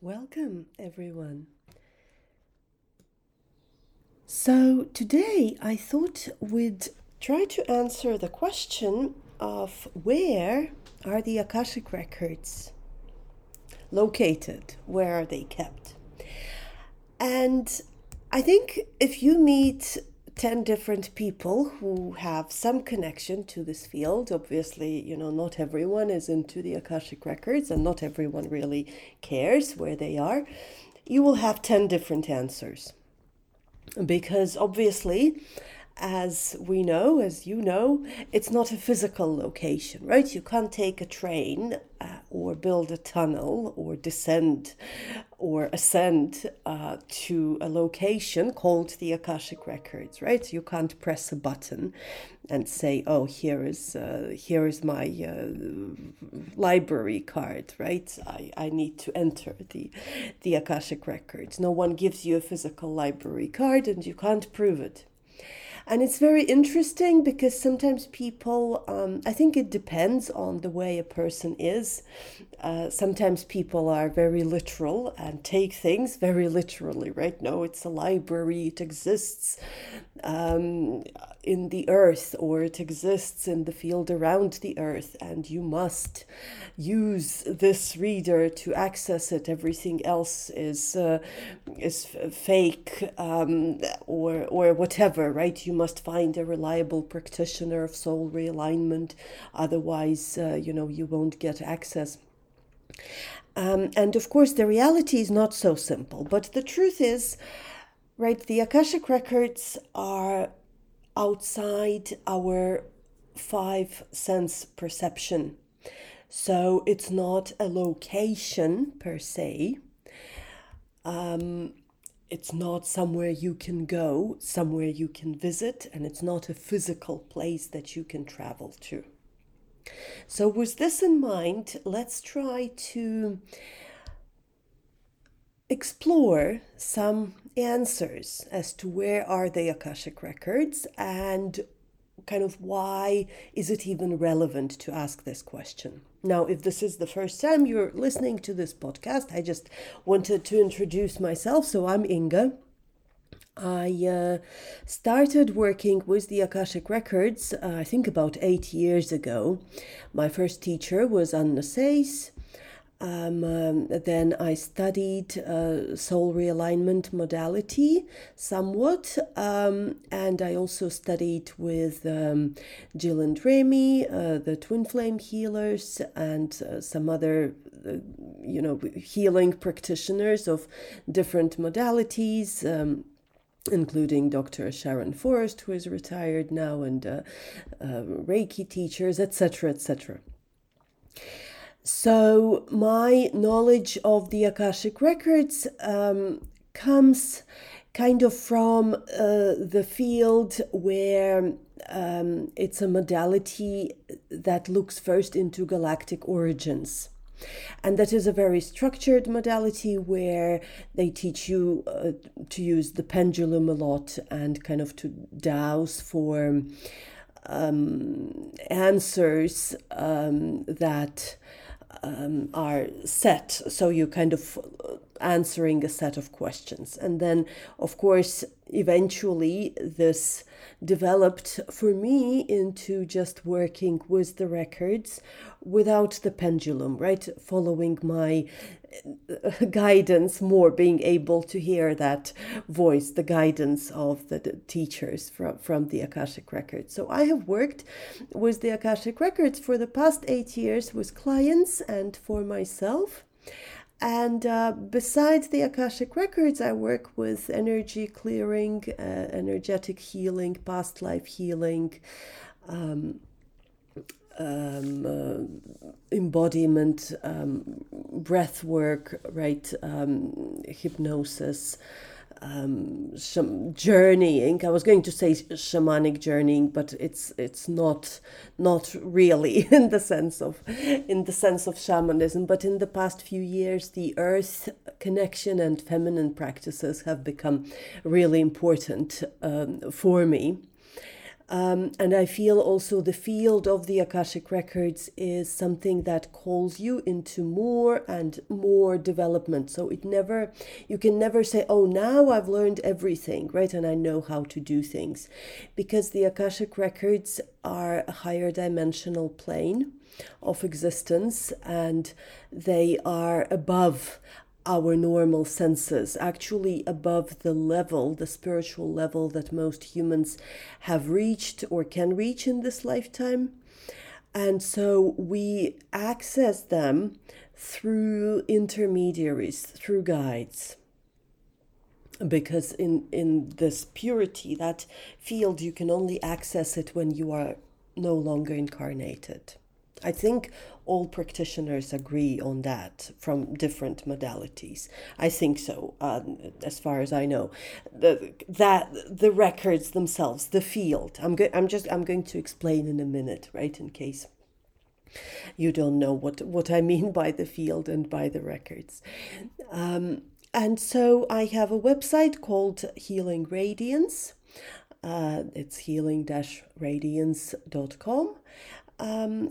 Welcome, everyone. So today I thought we'd try to answer the question of where are the Akashic Records located? Where are they kept? And I think if you meet 10 different people who have some connection to this field, obviously, you know, not everyone is into the Akashic Records and not everyone really cares where they are, you will have 10 different answers. Because obviously, as we know, as you know, it's not a physical location, right? You can't take a train or build a tunnel or descend or ascend to a location called the Akashic Records, right? You can't press a button and say, oh, here is my library card, right? I need to enter the Akashic Records. No one gives you a physical library card and you can't prove it. And it's very interesting because sometimes people, I think it depends on the way a person is. Sometimes people are very literal and take things very literally, right? No, it's a library, it exists in the earth, or it exists in the field around the earth, and you must use this reader to access it. Everything else is fake or whatever, right? You must find a reliable practitioner of soul realignment, otherwise, you won't get access. And of course, the reality is not so simple. But the truth is, right, the Akashic Records are outside our 5 sense perception. So it's not a location per se. It's not somewhere you can go, somewhere you can visit, and it's not a physical place that you can travel to. So with this in mind, let's try to explore some answers as to where are the Akashic Records and kind of why is it even relevant to ask this question. Now, if this is the first time you're listening to this podcast, I just wanted to introduce myself. So I'm Inga. I started working with the Akashic Records, I think about 8 years ago. My first teacher was Anna Seis. Then I studied soul realignment modality somewhat, and I also studied with Jill and Remy, the twin flame healers, and some other healing practitioners of different modalities, including Dr. Sharon Forrest, who is retired now, and Reiki teachers, etc., etc. So my knowledge of the Akashic Records comes kind of from the field where it's a modality that looks first into galactic origins. And that is a very structured modality where they teach you to use the pendulum a lot and kind of to douse for answers that are set, so you're kind of answering a set of questions. And then, of course, eventually this developed for me into just working with the records without the pendulum, right? Following my guidance more, being able to hear that voice, the guidance of the teachers from the Akashic Records. So I have worked with the Akashic Records for the past 8 years with clients and for myself. And besides the Akashic Records, I work with energy clearing, energetic healing, past life healing, embodiment, breath work, right? Hypnosis, some journeying. I was going to say shamanic journeying, but it's not really in the sense of shamanism. But in the past few years, the earth connection and feminine practices have become really important for me. And I feel also the field of the Akashic Records is something that calls you into more and more development. So you can never say, oh, now I've learned everything, right? And I know how to do things, because the Akashic Records are a higher dimensional plane of existence, and they are above our normal senses, actually above the level, the spiritual level that most humans have reached or can reach in this lifetime. And so we access them through intermediaries, through guides. Because in this purity, that field, you can only access it when you are no longer incarnated. I think all practitioners agree on that from different modalities. I think so, as far as I know. The records themselves, the field. I'm going to explain in a minute, right? In case you don't know what I mean by the field and by the records. And so I have a website called Healing Radiance. It's healing-radiance.com.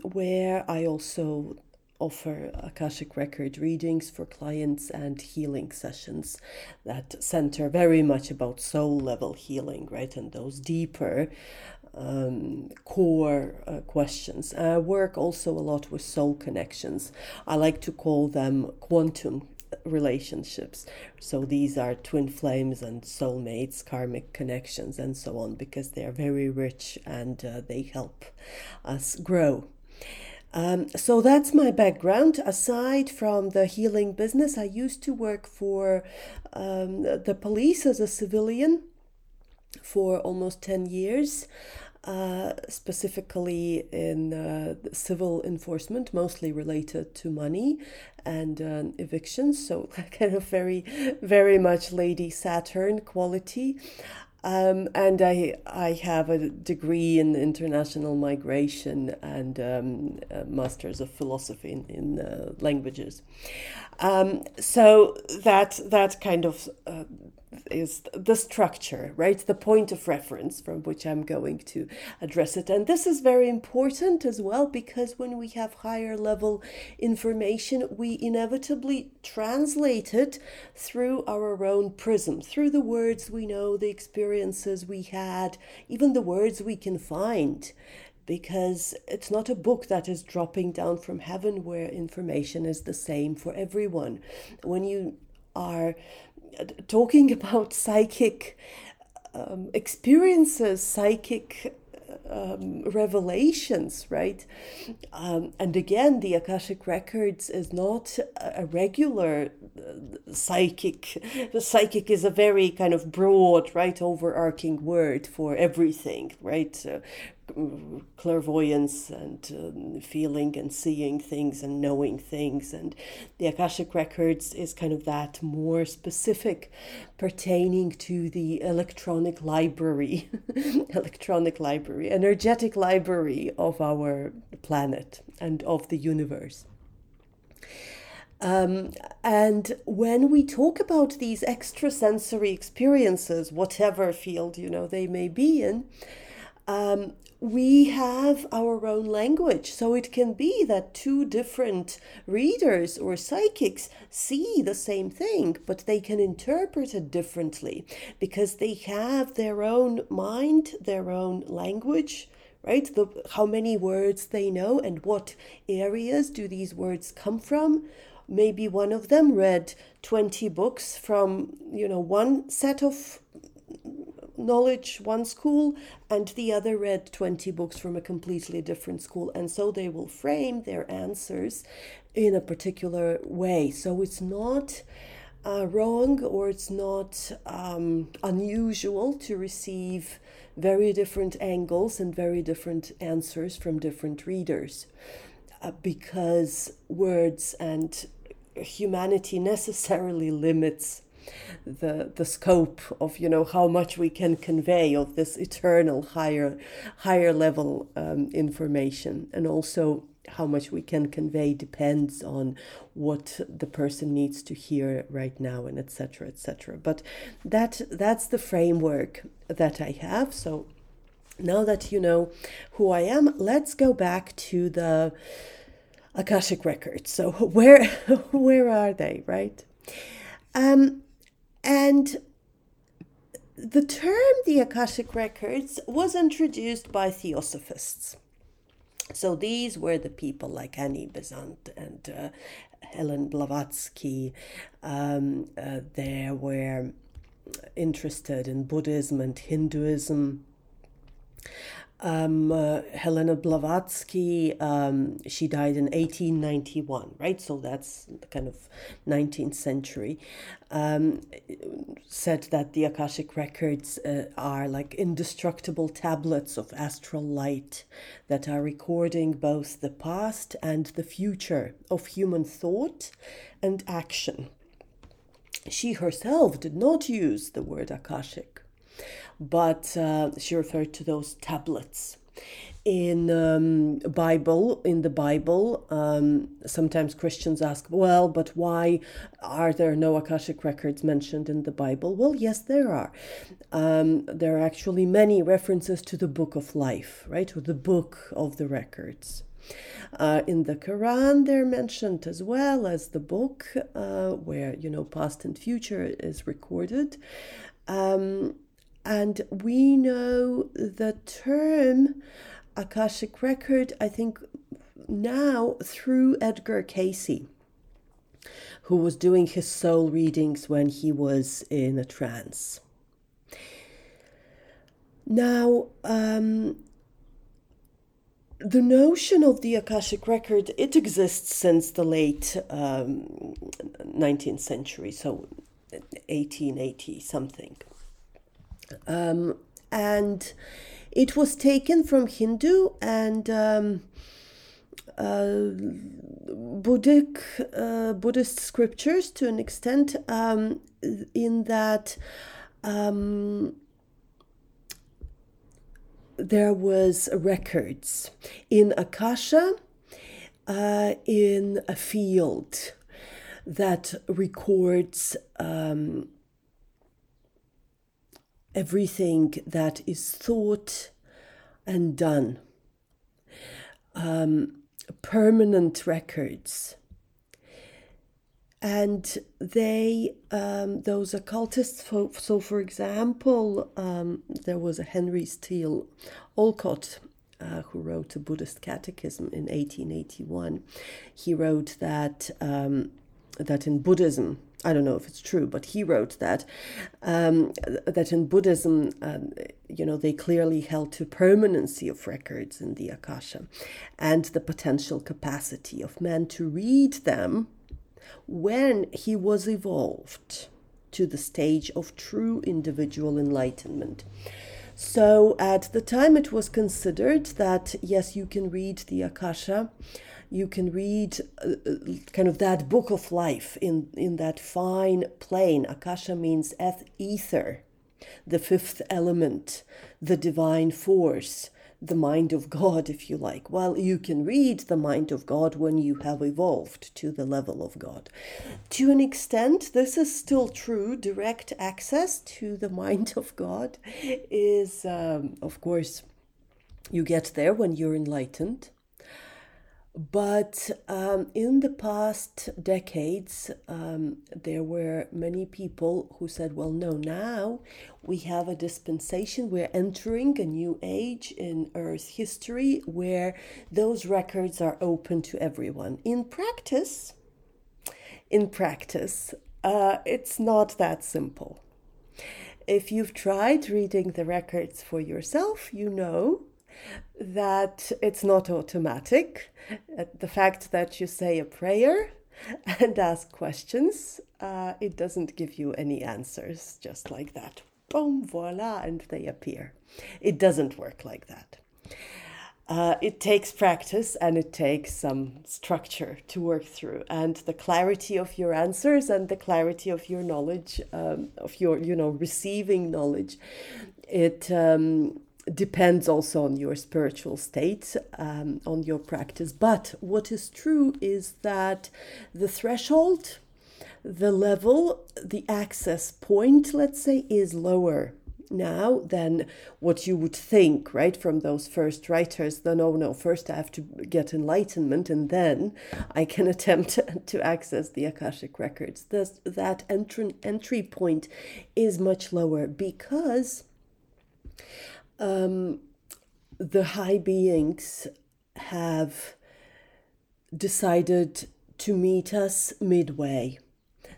Where I also offer Akashic Record readings for clients and healing sessions that center very much about soul level healing, right? And those deeper core questions. I work also a lot with soul connections. I like to call them quantum relationships. So these are twin flames and soulmates, karmic connections, and so on, because they are very rich and they help us grow. So that's my background. Aside from the healing business, I used to work for the police as a civilian for almost 10 years. Specifically in civil enforcement, mostly related to money and evictions, so kind of very, very much Lady Saturn quality. And I have a degree in international migration and a master's of philosophy in languages. So that kind of is the structure, right? The point of reference from which I'm going to address it. And this is very important as well, because when we have higher level information, we inevitably translate it through our own prism, through the words we know, the experiences we had, even the words we can find, because it's not a book that is dropping down from heaven where information is the same for everyone. When you are talking about psychic experiences, psychic revelations, right? And again, the Akashic Records is not a regular psychic. The psychic is a very kind of broad, right, overarching word for everything, right? Clairvoyance and feeling and seeing things and knowing things, and the Akashic Records is kind of that more specific, pertaining to the energetic library of our planet and of the universe. And when we talk about these extrasensory experiences, whatever field they may be in, we have our own language. So it can be that two different readers or psychics see the same thing, but they can interpret it differently because they have their own mind, their own language, right? How many words they know and what areas do these words come from. Maybe one of them read 20 books from, one set of knowledge, one school, and the other read 20 books from a completely different school, and so they will frame their answers in a particular way. So it's not wrong, or it's not unusual to receive very different angles and very different answers from different readers, because words and humanity necessarily limits the scope of how much we can convey of this eternal higher level information, and also how much we can convey depends on what the person needs to hear right now, and etc. But that's the framework that I have. So now that you know who I am, let's go back to the Akashic Records. So where are they, right? And the term the Akashic Records was introduced by theosophists. So these were the people like Annie Besant and Helena Blavatsky. They were interested in Buddhism and Hinduism. Helena Blavatsky, she died in 1891, right? So that's kind of 19th century. Said that the Akashic Records are like indestructible tablets of astral light that are recording both the past and the future of human thought and action. She herself did not use the word Akashic, but she referred to those tablets. In the Bible, sometimes Christians ask, well, but why are there no Akashic records mentioned in the Bible? Well, yes, there are. There are actually many references to the Book of Life, right, or the Book of the Records. In the Quran, they're mentioned as well as the book where, you know, past and future is recorded. And we know the term Akashic Record, I think, now through Edgar Cayce, who was doing his soul readings when he was in a trance. Now, the notion of the Akashic Record, it exists since the late 19th century, so 1880-something. And it was taken from Hindu and Buddhist scriptures to an extent, in that there was records in Akasha, in a field that records everything that is thought and done. Permanent records. And they, those occultists, so for example, there was a Henry Steele Olcott who wrote a Buddhist catechism in 1881. He wrote that, that in Buddhism, I don't know if it's true, but he wrote that that in Buddhism, you know, they clearly held to permanency of records in the Akasha and the potential capacity of man to read them when he was evolved to the stage of true individual enlightenment. So at the time, it was considered that, yes, you can read the Akasha. You can read kind of that book of life in that fine plane. Akasha means ether, the fifth element, the divine force, the mind of God, if you like. Well, you can read the mind of God when you have evolved to the level of God. To an extent, this is still true. Direct access to the mind of God is, of course, you get there when you're enlightened. But in the past decades, there were many people who said, well, no, now we have a dispensation. We're entering a new age in Earth history where those records are open to everyone. In practice, it's not that simple. If you've tried reading the records for yourself, you know that it's not automatic. The fact that you say a prayer and ask questions, it doesn't give you any answers just like that. Boom, voila, and they appear. It doesn't work like that. It takes practice and it takes some structure to work through, and the clarity of your answers and the clarity of your knowledge, of your, you know, receiving knowledge, it depends also on your spiritual state, on your practice. But what is true is that the threshold, the level, the access point, let's say, is lower now than what you would think, right, from those first writers. No, first I have to get enlightenment and then I can attempt to access the Akashic Records. That entry point is much lower because the high beings have decided to meet us midway.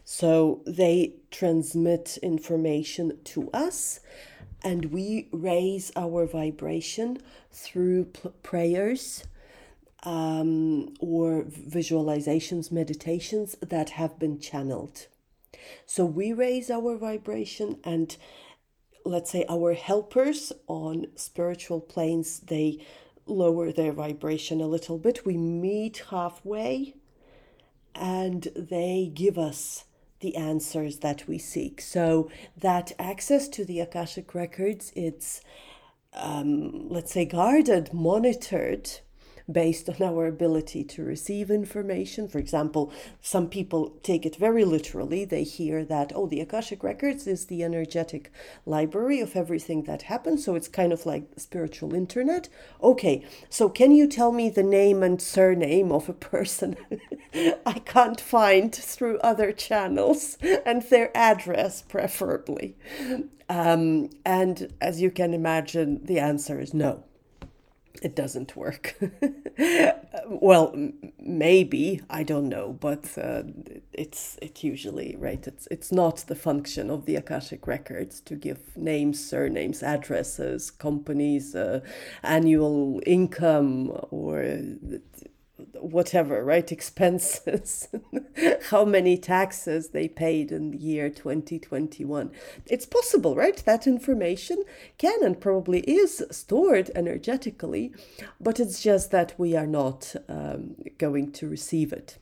So they transmit information to us and we raise our vibration through prayers or visualizations, meditations that have been channeled. So we raise our vibration and let's say our helpers on spiritual planes, they lower their vibration a little bit. We meet halfway and they give us the answers that we seek. So that access to the Akashic Records, it's, let's say, guarded, monitored, based on our ability to receive information. For example, some people take it very literally. They hear that, oh, the Akashic Records is the energetic library of everything that happens. So it's kind of like spiritual internet. Okay, so can you tell me the name and surname of a person I can't find through other channels, and their address preferably? And as you can imagine, the answer is no. It doesn't work. Well, maybe, I don't know, but it usually, right, it's not the function of the Akashic Records to give names, surnames, addresses, companies, annual income, or whatever, right, expenses, how many taxes they paid in the year 2021. It's possible, right? That information can and probably is stored energetically, but it's just that we are not going to receive it,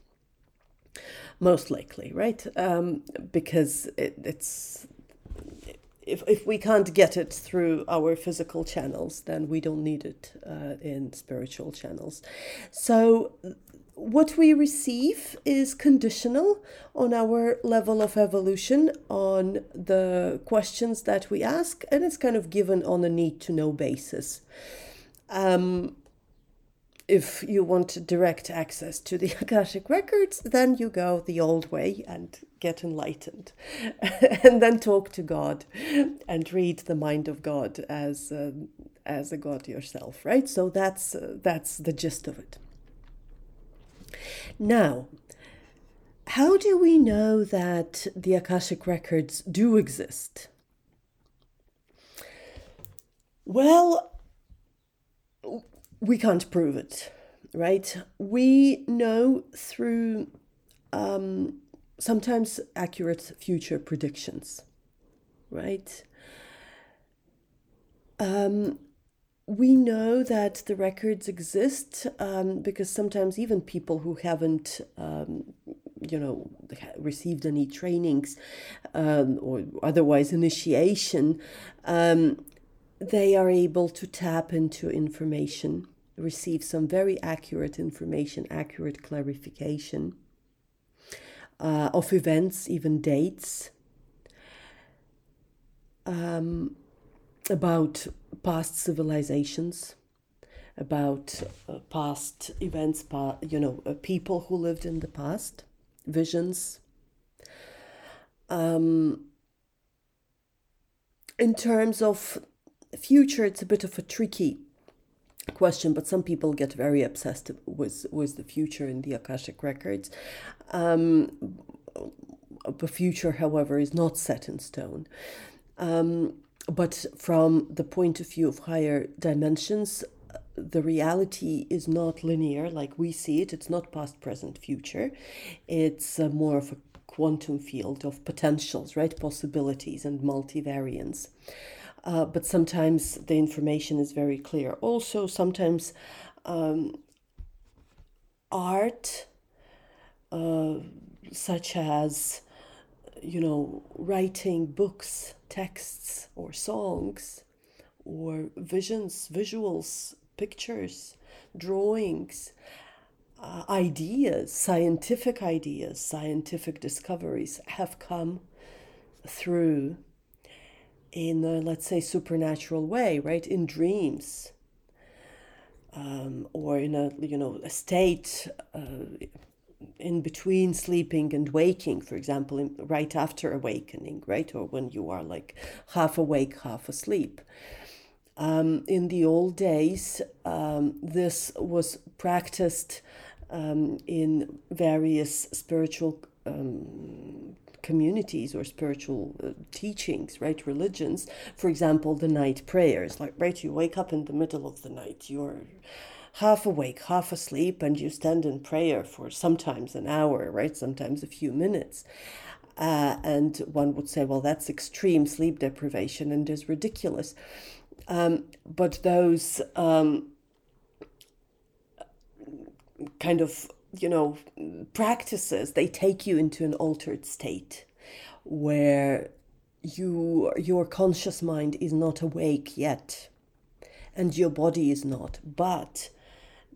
most likely, right? Because it's... If we can't get it through our physical channels, then we don't need it in spiritual channels. So what we receive is conditional on our level of evolution, on the questions that we ask, and it's kind of given on a need-to-know basis. If you want direct access to the Akashic Records, then you go the old way and get enlightened and then talk to God and read the mind of God as a God yourself, right? So that's the gist of it. Now, how do we know that the Akashic Records do exist? Well, we can't prove it, right? We know through sometimes accurate future predictions, right? We know that the records exist because sometimes even people who haven't, received any trainings or otherwise initiation, they are able to tap into information, receive some very accurate information, accurate clarification of events, even dates, about past civilizations, about past events, people who lived in the past, visions. In terms of future, it's a bit of a tricky question, but some people get very obsessed with the future in the Akashic Records. The future, however, is not set in stone. But from the point of view of higher dimensions, the reality is not linear like we see it. It's not past, present, future. It's more of a quantum field of potentials, right? Possibilities and multivariance. But sometimes the information is very clear. Also, sometimes art, such as, writing books, texts, or songs, or visions, visuals, pictures, drawings, ideas, scientific discoveries have come through in a, let's say, supernatural way, right? In dreams, or in a, you know, a state in between sleeping and waking, for example, right after awakening, right? Or when you are like half awake, half asleep. In the old days, this was practiced in various spiritual communities or spiritual teachings, right? Religions, for example, the night prayers, like, right? You wake up in the middle of the night, you're half awake, half asleep, and you stand in prayer for sometimes an hour, right? Sometimes a few minutes. And one would say, well, that's extreme sleep deprivation and is ridiculous. But those kind of, you know, practices, they take you into an altered state where your conscious mind is not awake yet and your body is not, but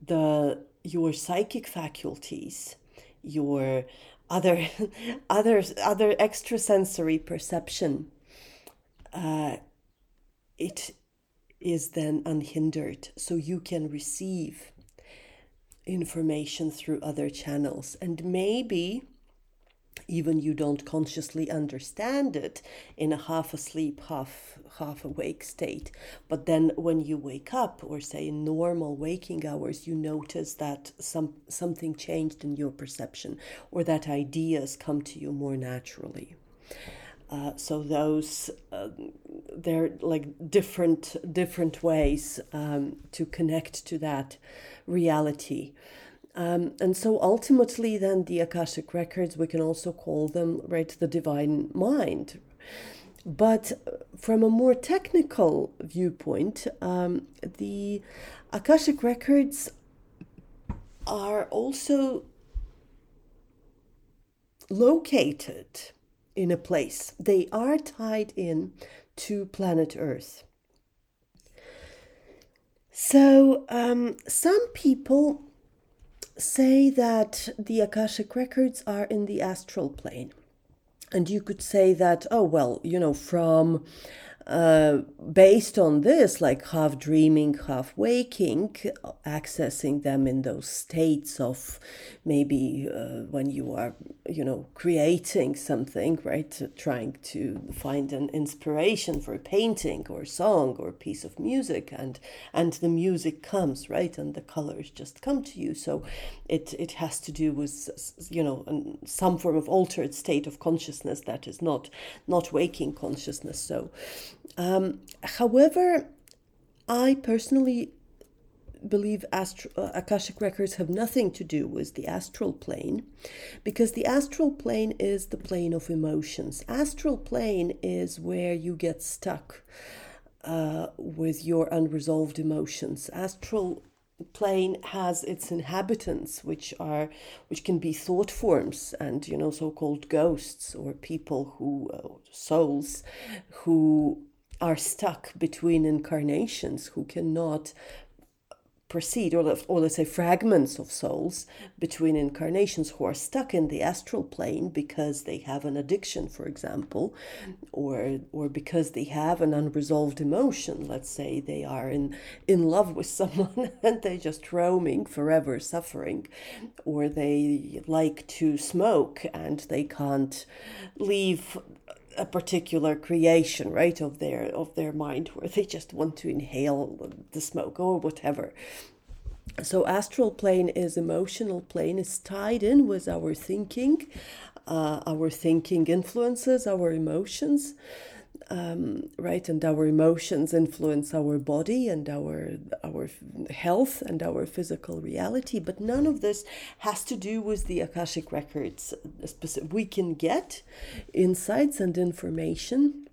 your psychic faculties, your other extrasensory perception, it is then unhindered, so you can receive information through other channels, and maybe even you don't consciously understand it in a half asleep, half awake state. But then when you wake up, or say in normal waking hours, you notice that something changed in your perception, or that ideas come to you more naturally. So those, they're like different ways to connect to that reality. And so ultimately then the Akashic Records, we can also call them, right, the divine mind. But from a more technical viewpoint, the Akashic Records are also located in a place. They are tied in to planet Earth. So some people say that the Akashic Records are in the astral plane. And you could say that, oh, well, you know, from based on this, like half dreaming, half waking, accessing them in those states of maybe when you are, you know, creating something, right? Trying to find an inspiration for a painting or a song or a piece of music, and the music comes, right? And the colors just come to you. So it has to do with, you know, some form of altered state of consciousness that is not waking consciousness. So however, I personally believe Akashic Records have nothing to do with the astral plane, because the astral plane is the plane of emotions. Astral plane is where you get stuck with your unresolved emotions. Astral plane has its inhabitants, which can be thought forms and, you know, so-called ghosts, or people who souls who are stuck between incarnations, who cannot proceed, or let's say fragments of souls between incarnations, who are stuck in the astral plane because they have an addiction, for example, or because they have an unresolved emotion. Let's say they are in love with someone and they're just roaming forever, suffering, or they like to smoke and they can't leave a particular creation, right, of their mind, where they just want to inhale the smoke or whatever. So astral plane is emotional plane, is tied in with our thinking. Our thinking influences our emotions, right, and our emotions influence our body and our health and our physical reality. But none of this has to do with the Akashic Records. We can get insights and information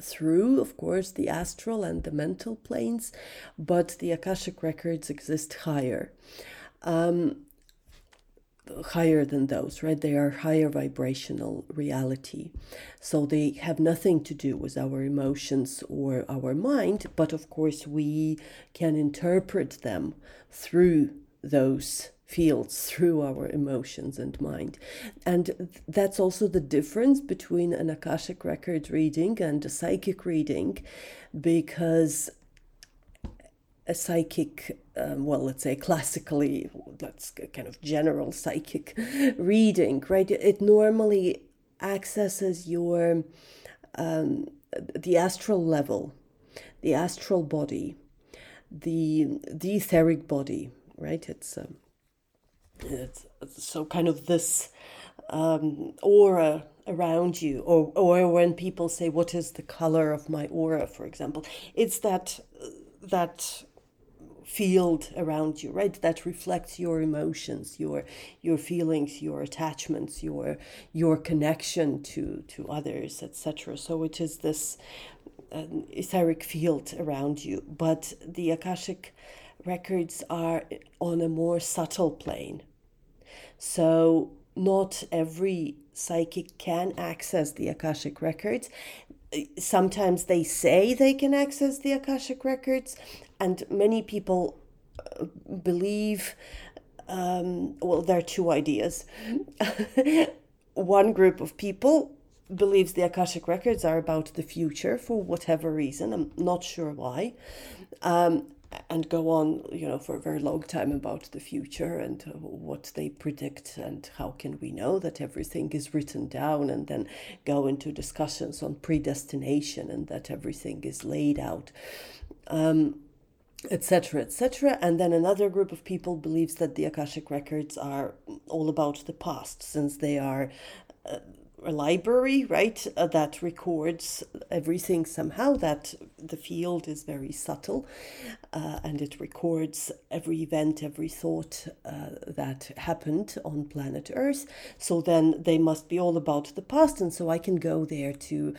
through, of course, the astral and the mental planes, but the Akashic Records exist higher than those, right? They are higher vibrational reality. So they have nothing to do with our emotions or our mind, but of course we can interpret them through those fields through our emotions and mind. And that's also the difference between an Akashic record reading and a psychic reading, because a psychic, let's say classically, that's kind of general psychic reading, right? It normally accesses your the astral level, the astral body, the etheric body, right? It's so kind of this aura around you, or when people say, "What is the color of my aura?" For example, it's that field around you, right, that reflects your emotions, your feelings, your attachments, your connection to others, etc. So it is this etheric field around you. But the Akashic records are on a more subtle plane, so not every psychic can access the Akashic records. Sometimes they say they can access the Akashic records, and many people believe, there are two ideas. One group of people believes the Akashic records are about the future for whatever reason, I'm not sure why, and go on, for a very long time about the future and what they predict and how can we know that everything is written down, and then go into discussions on predestination and that everything is laid out, etc., etc. And then another group of people believes that the Akashic records are all about the past, since they are a library, right, that records everything somehow, that the field is very subtle, and it records every event, every thought that happened on planet Earth. So then they must be all about the past, and so I can go there to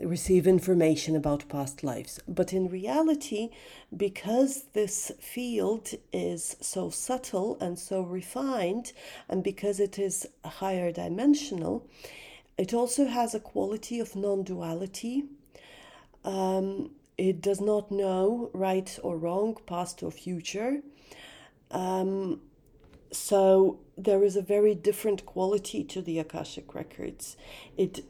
receive information about past lives. But in reality, because this field is so subtle and so refined, and because it is higher dimensional, it also has a quality of non-duality. It does not know right or wrong, past or future. So there is a very different quality to the Akashic records. It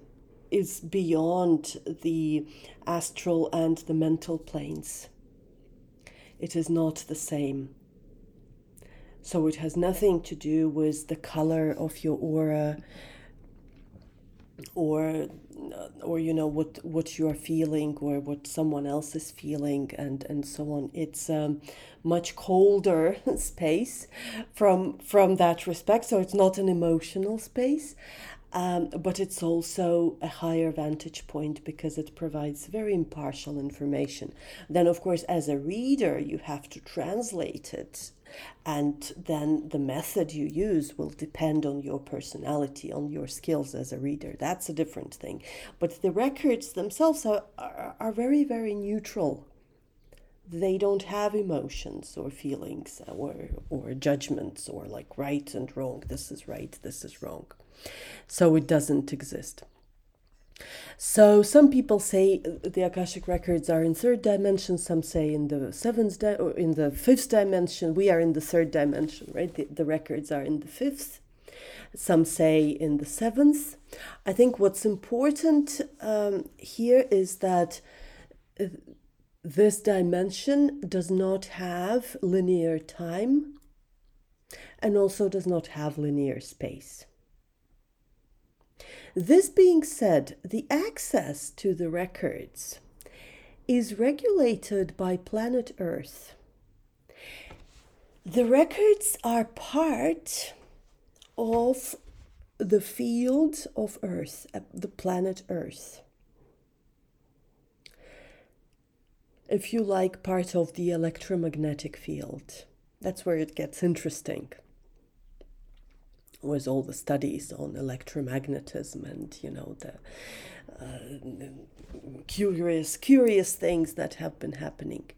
is beyond the astral and the mental planes. It is not the same. So it has nothing to do with the color of your aura or what you are feeling or what someone else is feeling and so on. It's a much colder space from that respect. So it's not an emotional space. But it's also a higher vantage point because it provides very impartial information. Then, of course, as a reader, you have to translate it. And then the method you use will depend on your personality, on your skills as a reader. That's a different thing. But the records themselves are very, very neutral. They don't have emotions or feelings or judgments or like right and wrong. This is right, this is wrong. So it doesn't exist. So some people say the Akashic records are in third dimension. Some say in the in the fifth dimension. We are in the third dimension, right? The records are in the fifth. Some say in the seventh. I think what's important here is that this dimension does not have linear time and also does not have linear space. This being said, the access to the records is regulated by planet Earth. The records are part of the field of Earth, the planet Earth. If you like, part of the electromagnetic field. That's where it gets interesting, with all the studies on electromagnetism and the curious things that have been happening.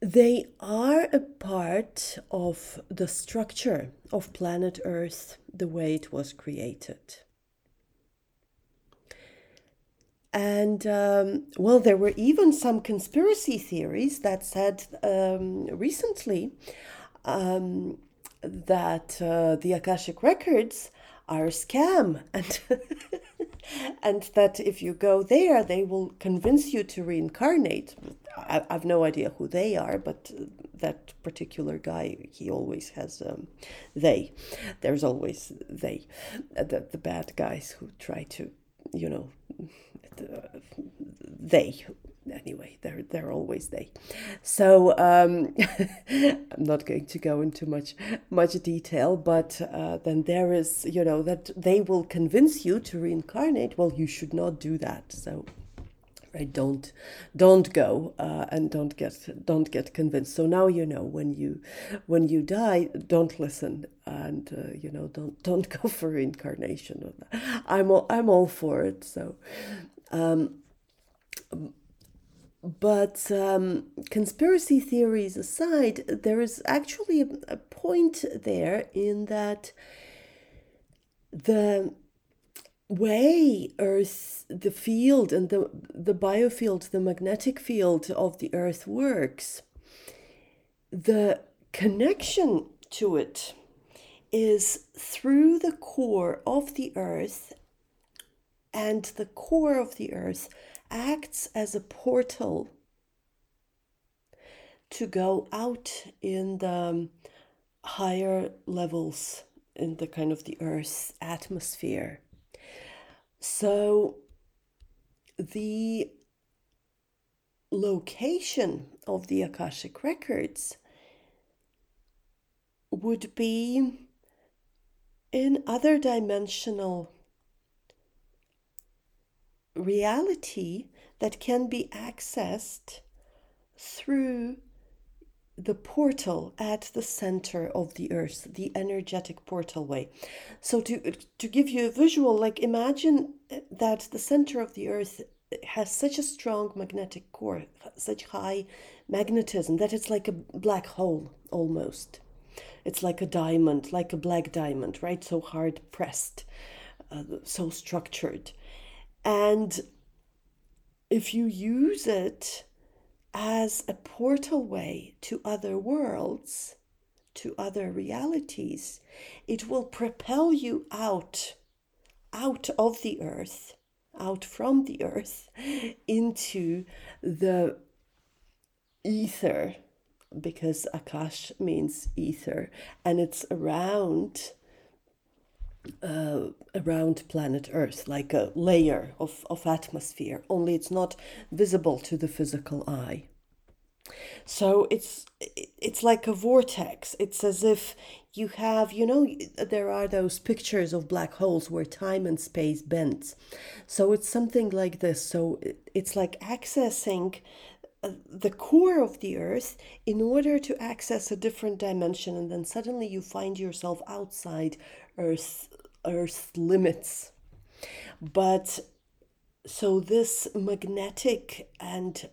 They are a part of the structure of planet Earth, the way it was created. And there were even some conspiracy theories that said recently that the Akashic Records are a scam, and and that if you go there, they will convince you to reincarnate. I've no idea who they are, but that particular guy, he always has they. There's always they, the bad guys who try to, you know, they. Anyway, they're always they. So I'm not going to go into much detail, but then there is, you know, that they will convince you to reincarnate. Well, you should not do that. So, right, don't go and don't get convinced. So now you know when you die, don't listen, and you know, don't go for reincarnation. I'm all for it. So. But conspiracy theories aside, there is actually a point there in that the way Earth, the field and the biofield, the magnetic field of the Earth works, the connection to it is through the core of the Earth, and the core of the Earth acts as a portal to go out in the higher levels, in the kind of the Earth's atmosphere. So the location of the Akashic Records would be in other dimensional reality that can be accessed through the portal at the center of the Earth, the energetic portal way. So to give you a visual, like imagine that the center of the Earth has such a strong magnetic core, such high magnetism, that it's like a black hole almost. It's like a diamond, like a black diamond, right? So hard pressed, so structured. And if you use it as a portal way to other worlds, to other realities, it will propel you out of the Earth, out from the Earth, into the ether, because Akash means ether, and it's around planet Earth, like a layer of atmosphere, only it's not visible to the physical eye. So it's like a vortex. It's as if you have, you know, there are those pictures of black holes where time and space bends. So it's something like this. So it's like accessing the core of the Earth in order to access a different dimension, and then suddenly you find yourself outside Earth limits. But so this magnetic and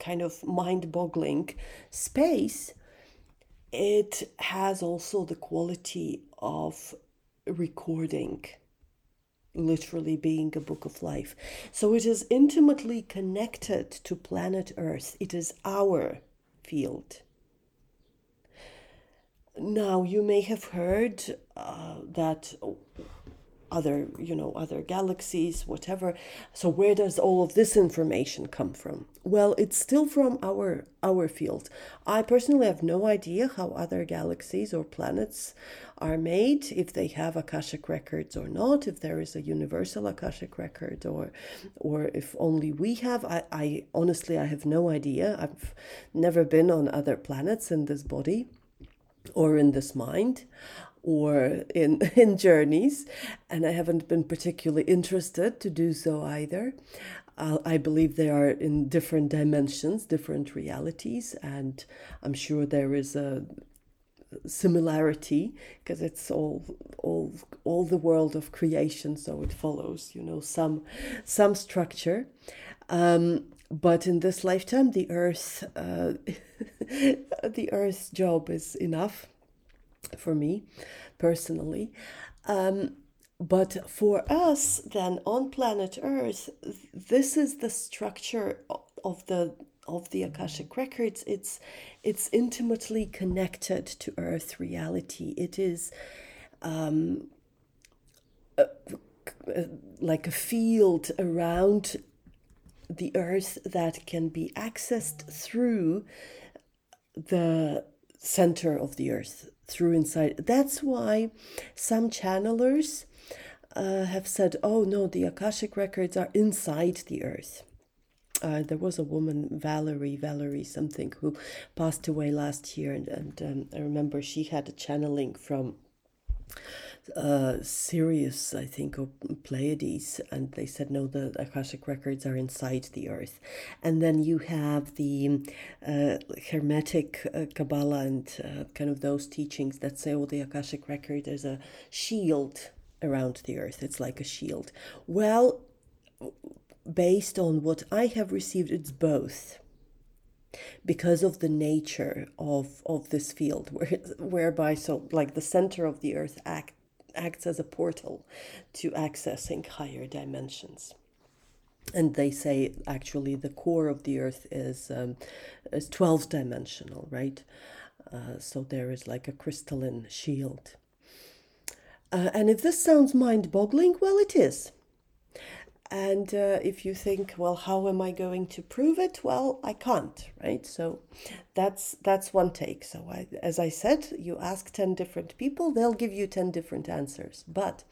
kind of mind-boggling space, it has also the quality of recording, literally being a book of life. So it is intimately connected to planet Earth. It is our field. Now, you may have heard that other, you know, other galaxies, whatever. So where does all of this information come from? Well, it's still from our field. I personally have no idea how other galaxies or planets are made, if they have Akashic records or not, if there is a universal Akashic record, or if only we have. I honestly, I have no idea. I've never been on other planets in this body, or in this mind, or in journeys, and I haven't been particularly interested to do so either. I believe they are in different dimensions, different realities, and I'm sure there is a similarity, because it's all the world of creation, so it follows, you know, some structure. But in this lifetime, the Earth, the Earth's job is enough for me personally. But for us then on planet Earth, this is the structure of the of the Akashic Records, it's intimately connected to Earth reality. It is like a field around the Earth that can be accessed through the center of the Earth, through inside. That's why some channelers have said, oh no, the Akashic Records are inside the Earth. There was a woman, Valerie something, who passed away last year, and I remember she had a channeling from Sirius, I think, or Pleiades, and they said, no, the Akashic Records are inside the Earth. And then you have the Hermetic Kabbalah and kind of those teachings that say, oh, the Akashic Record is a shield around the Earth. It's like a shield. Well, based on what I have received, it's both, because of the nature of this field, whereby, so like the center of the Earth acts as a portal to accessing higher dimensions. And they say actually the core of the Earth is 12 dimensional, right? So there is like a crystalline shield. And if this sounds mind-boggling, well, it is. And if you think, well, how am I going to prove it? Well, I can't, right? So that's one take. So as I said, you ask 10 different people, they'll give you 10 different answers. But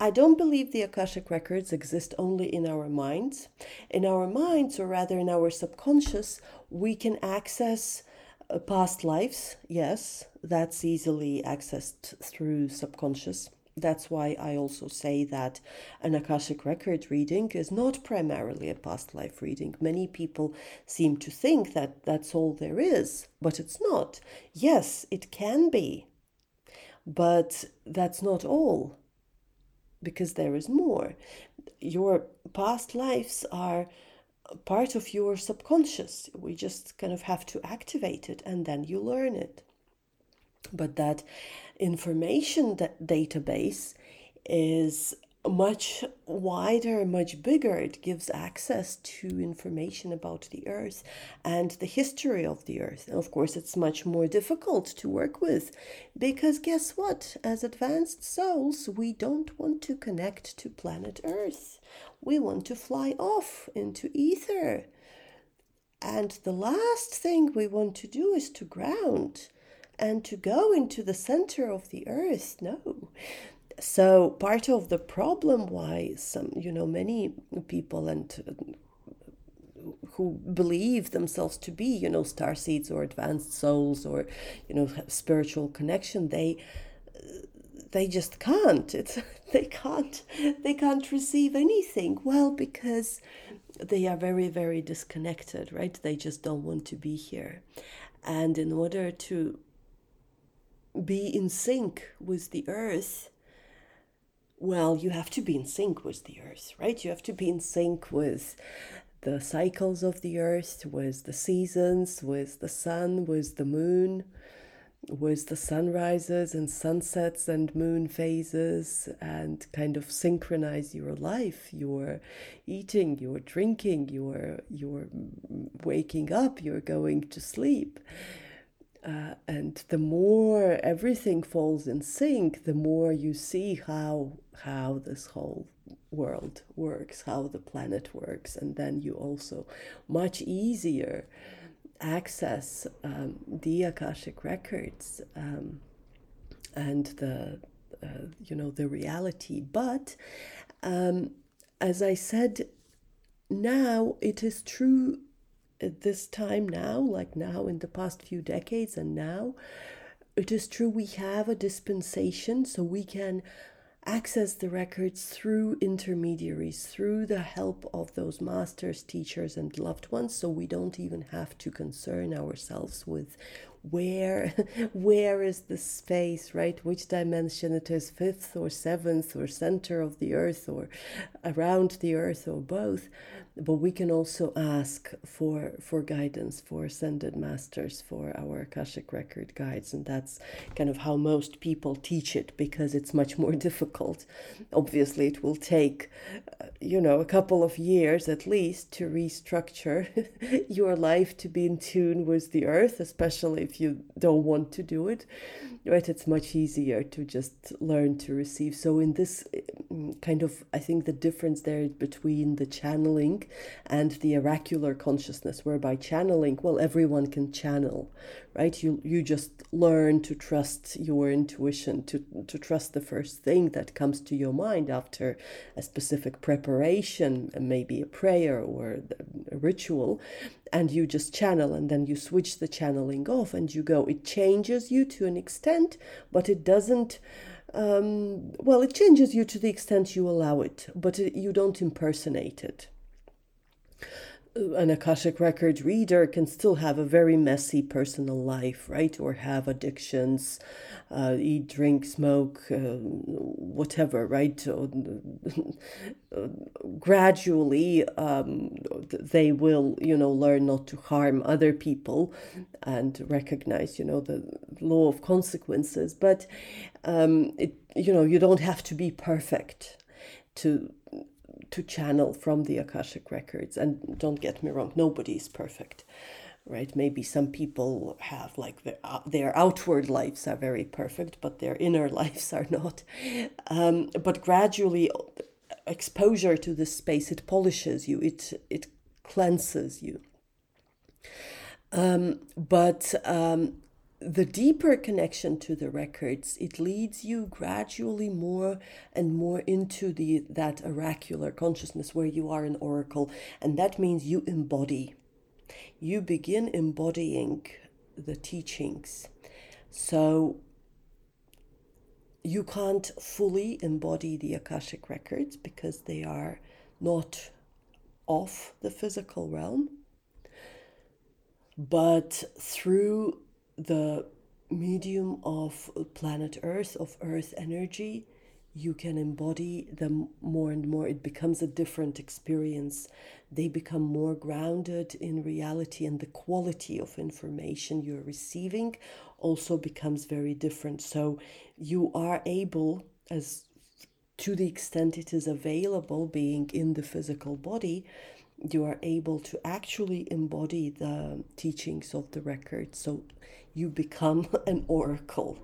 I don't believe the Akashic Records exist only in our minds. In our minds, or rather in our subconscious, we can access past lives. Yes, that's easily accessed through subconscious. That's why I also say that an Akashic Record reading is not primarily a past life reading. Many people seem to think that that's all there is, but it's not. Yes, it can be, but that's not all, because there is more. Your past lives are part of your subconscious. We just kind of have to activate it, and then you learn it. But that information, that database, is much wider, much bigger. It gives access to information about the Earth and the history of the Earth. And of course, it's much more difficult to work with, because guess what? As advanced souls, we don't want to connect to planet Earth. We want to fly off into ether. And the last thing we want to do is to ground and to go into the center of the Earth, no. So part of the problem why some, many people and who believe themselves to be, starseeds or advanced souls or, spiritual connection, they just can't. They can't receive anything. Well, because they are very, very disconnected, right? They just don't want to be here. And in order to be in sync with the Earth, well, you have to be in sync with the Earth, right? You have to be in sync with the cycles of the Earth, with the seasons, with the sun, with the moon, with the sunrises and sunsets and moon phases, and kind of synchronize your life, your eating, your drinking, your waking up, your going to sleep. And the more everything falls in sync, the more you see how this whole world works, how the planet works, and then you also much easier access the Akashic Records and the the reality. But as I said, now it is true. At this time now, like now in the past few decades and now, it is true we have a dispensation, so we can access the records through intermediaries, through the help of those masters, teachers, and loved ones, so we don't even have to concern ourselves with where is the space, right? Which dimension it is, 5th or 7th or center of the Earth or around the Earth or both. But we can also ask for guidance, for ascended masters, for our Akashic Record guides. And that's kind of how most people teach it, because it's much more difficult. Obviously, it will take you know, a couple of years at least to restructure your life to be in tune with the earth, especially if you don't want to do it, right? It's much easier to just learn to receive. So in this kind of, I think the difference there between the channeling and the oracular consciousness, whereby channeling, well, everyone can channel, right? You just learn to trust your intuition, to trust the first thing that comes to your mind after a specific preparation, maybe a prayer or a ritual, and you just channel, and then you switch the channeling off and you go. It changes you to an extent, but it doesn't, well, it changes you to the extent you allow it, but you don't impersonate it. An Akashic Record reader can still have a very messy personal life, right? Or have addictions, eat, drink, smoke, whatever, right? Gradually, they will, you know, learn not to harm other people and recognize, you know, the law of consequences. But, it, you know, you don't have to be perfect to channel from the Akashic Records. And don't get me wrong, nobody's perfect, right? Maybe some people have, like, their outward lives are very perfect, but their inner lives are not. But gradually, exposure to this space, it polishes you, it cleanses you. The deeper connection to the records, it leads you gradually more and more into that oracular consciousness where you are an oracle. And that means you embody. You begin embodying the teachings. So you can't fully embody the Akashic Records because they are not of the physical realm. But through the medium of planet Earth, of Earth energy, you can embody them more and more. It becomes a different experience. They become more grounded in reality, and the quality of information you're receiving also becomes very different. So you are able, as to the extent it is available, being in the physical body, you are able to actually embody the teachings of the record. So you become an oracle.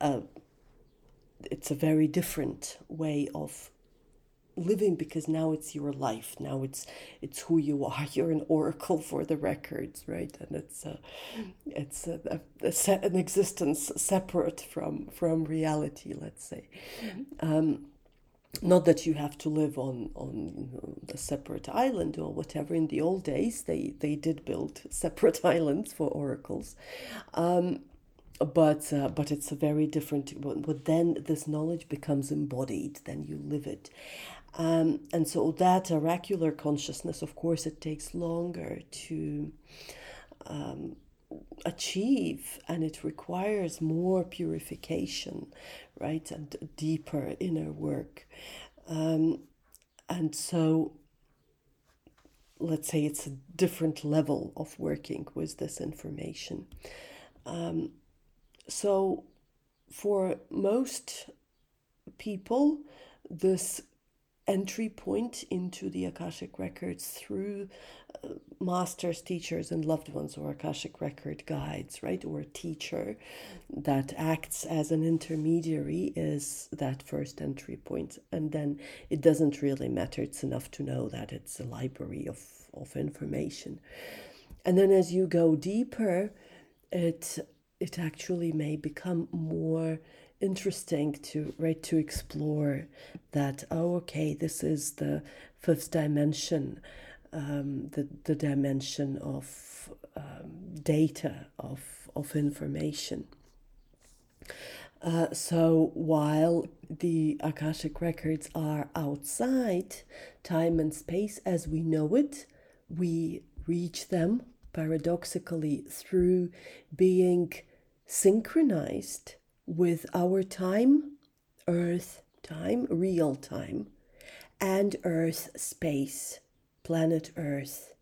It's a very different way of living, because now it's your life. Now it's who you are. You're an oracle for the records, right? And it's an existence separate from reality, let's say. Not that you have to live on you know, a separate island or whatever. In the old days, they did build separate islands for oracles. But it's a very different... But then this knowledge becomes embodied. Then you live it. And so that oracular consciousness, of course, it takes longer to achieve, and it requires more purification, right, and deeper inner work. And so let's say it's a different level of working with this information. So for most people, this entry point into the Akashic Records through masters, teachers, and loved ones, or Akashic Record guides, right, or a teacher that acts as an intermediary, is that first entry point. And then it doesn't really matter. It's enough to know that it's a library of information. And then as you go deeper, it actually may become more interesting to explore that, this is the fifth dimension, the dimension of data, of information. So while the Akashic Records are outside time and space as we know it, we reach them paradoxically through being synchronized with our time, Earth time, real time, and Earth space, planet Earth.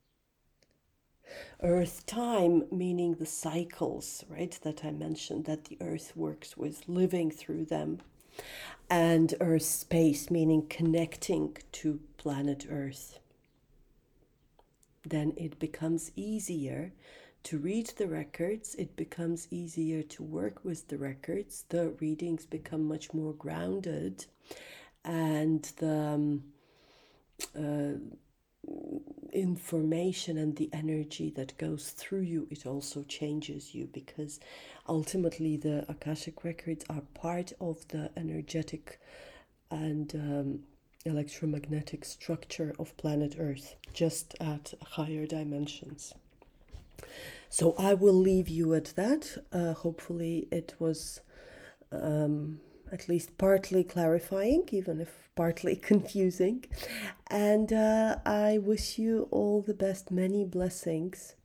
Earth time, meaning the cycles, right, that I mentioned, that the Earth works with, living through them. and Earth space, meaning connecting to planet Earth, then it becomes easier to read the records. It becomes easier to work with the records. The readings become much more grounded, and the information and the energy that goes through you, it also changes you, because ultimately the Akashic records are part of the energetic and electromagnetic structure of planet Earth, just at higher dimensions. So I will leave you at that. Hopefully it was at least partly clarifying, even if partly confusing. And I wish you all the best, many blessings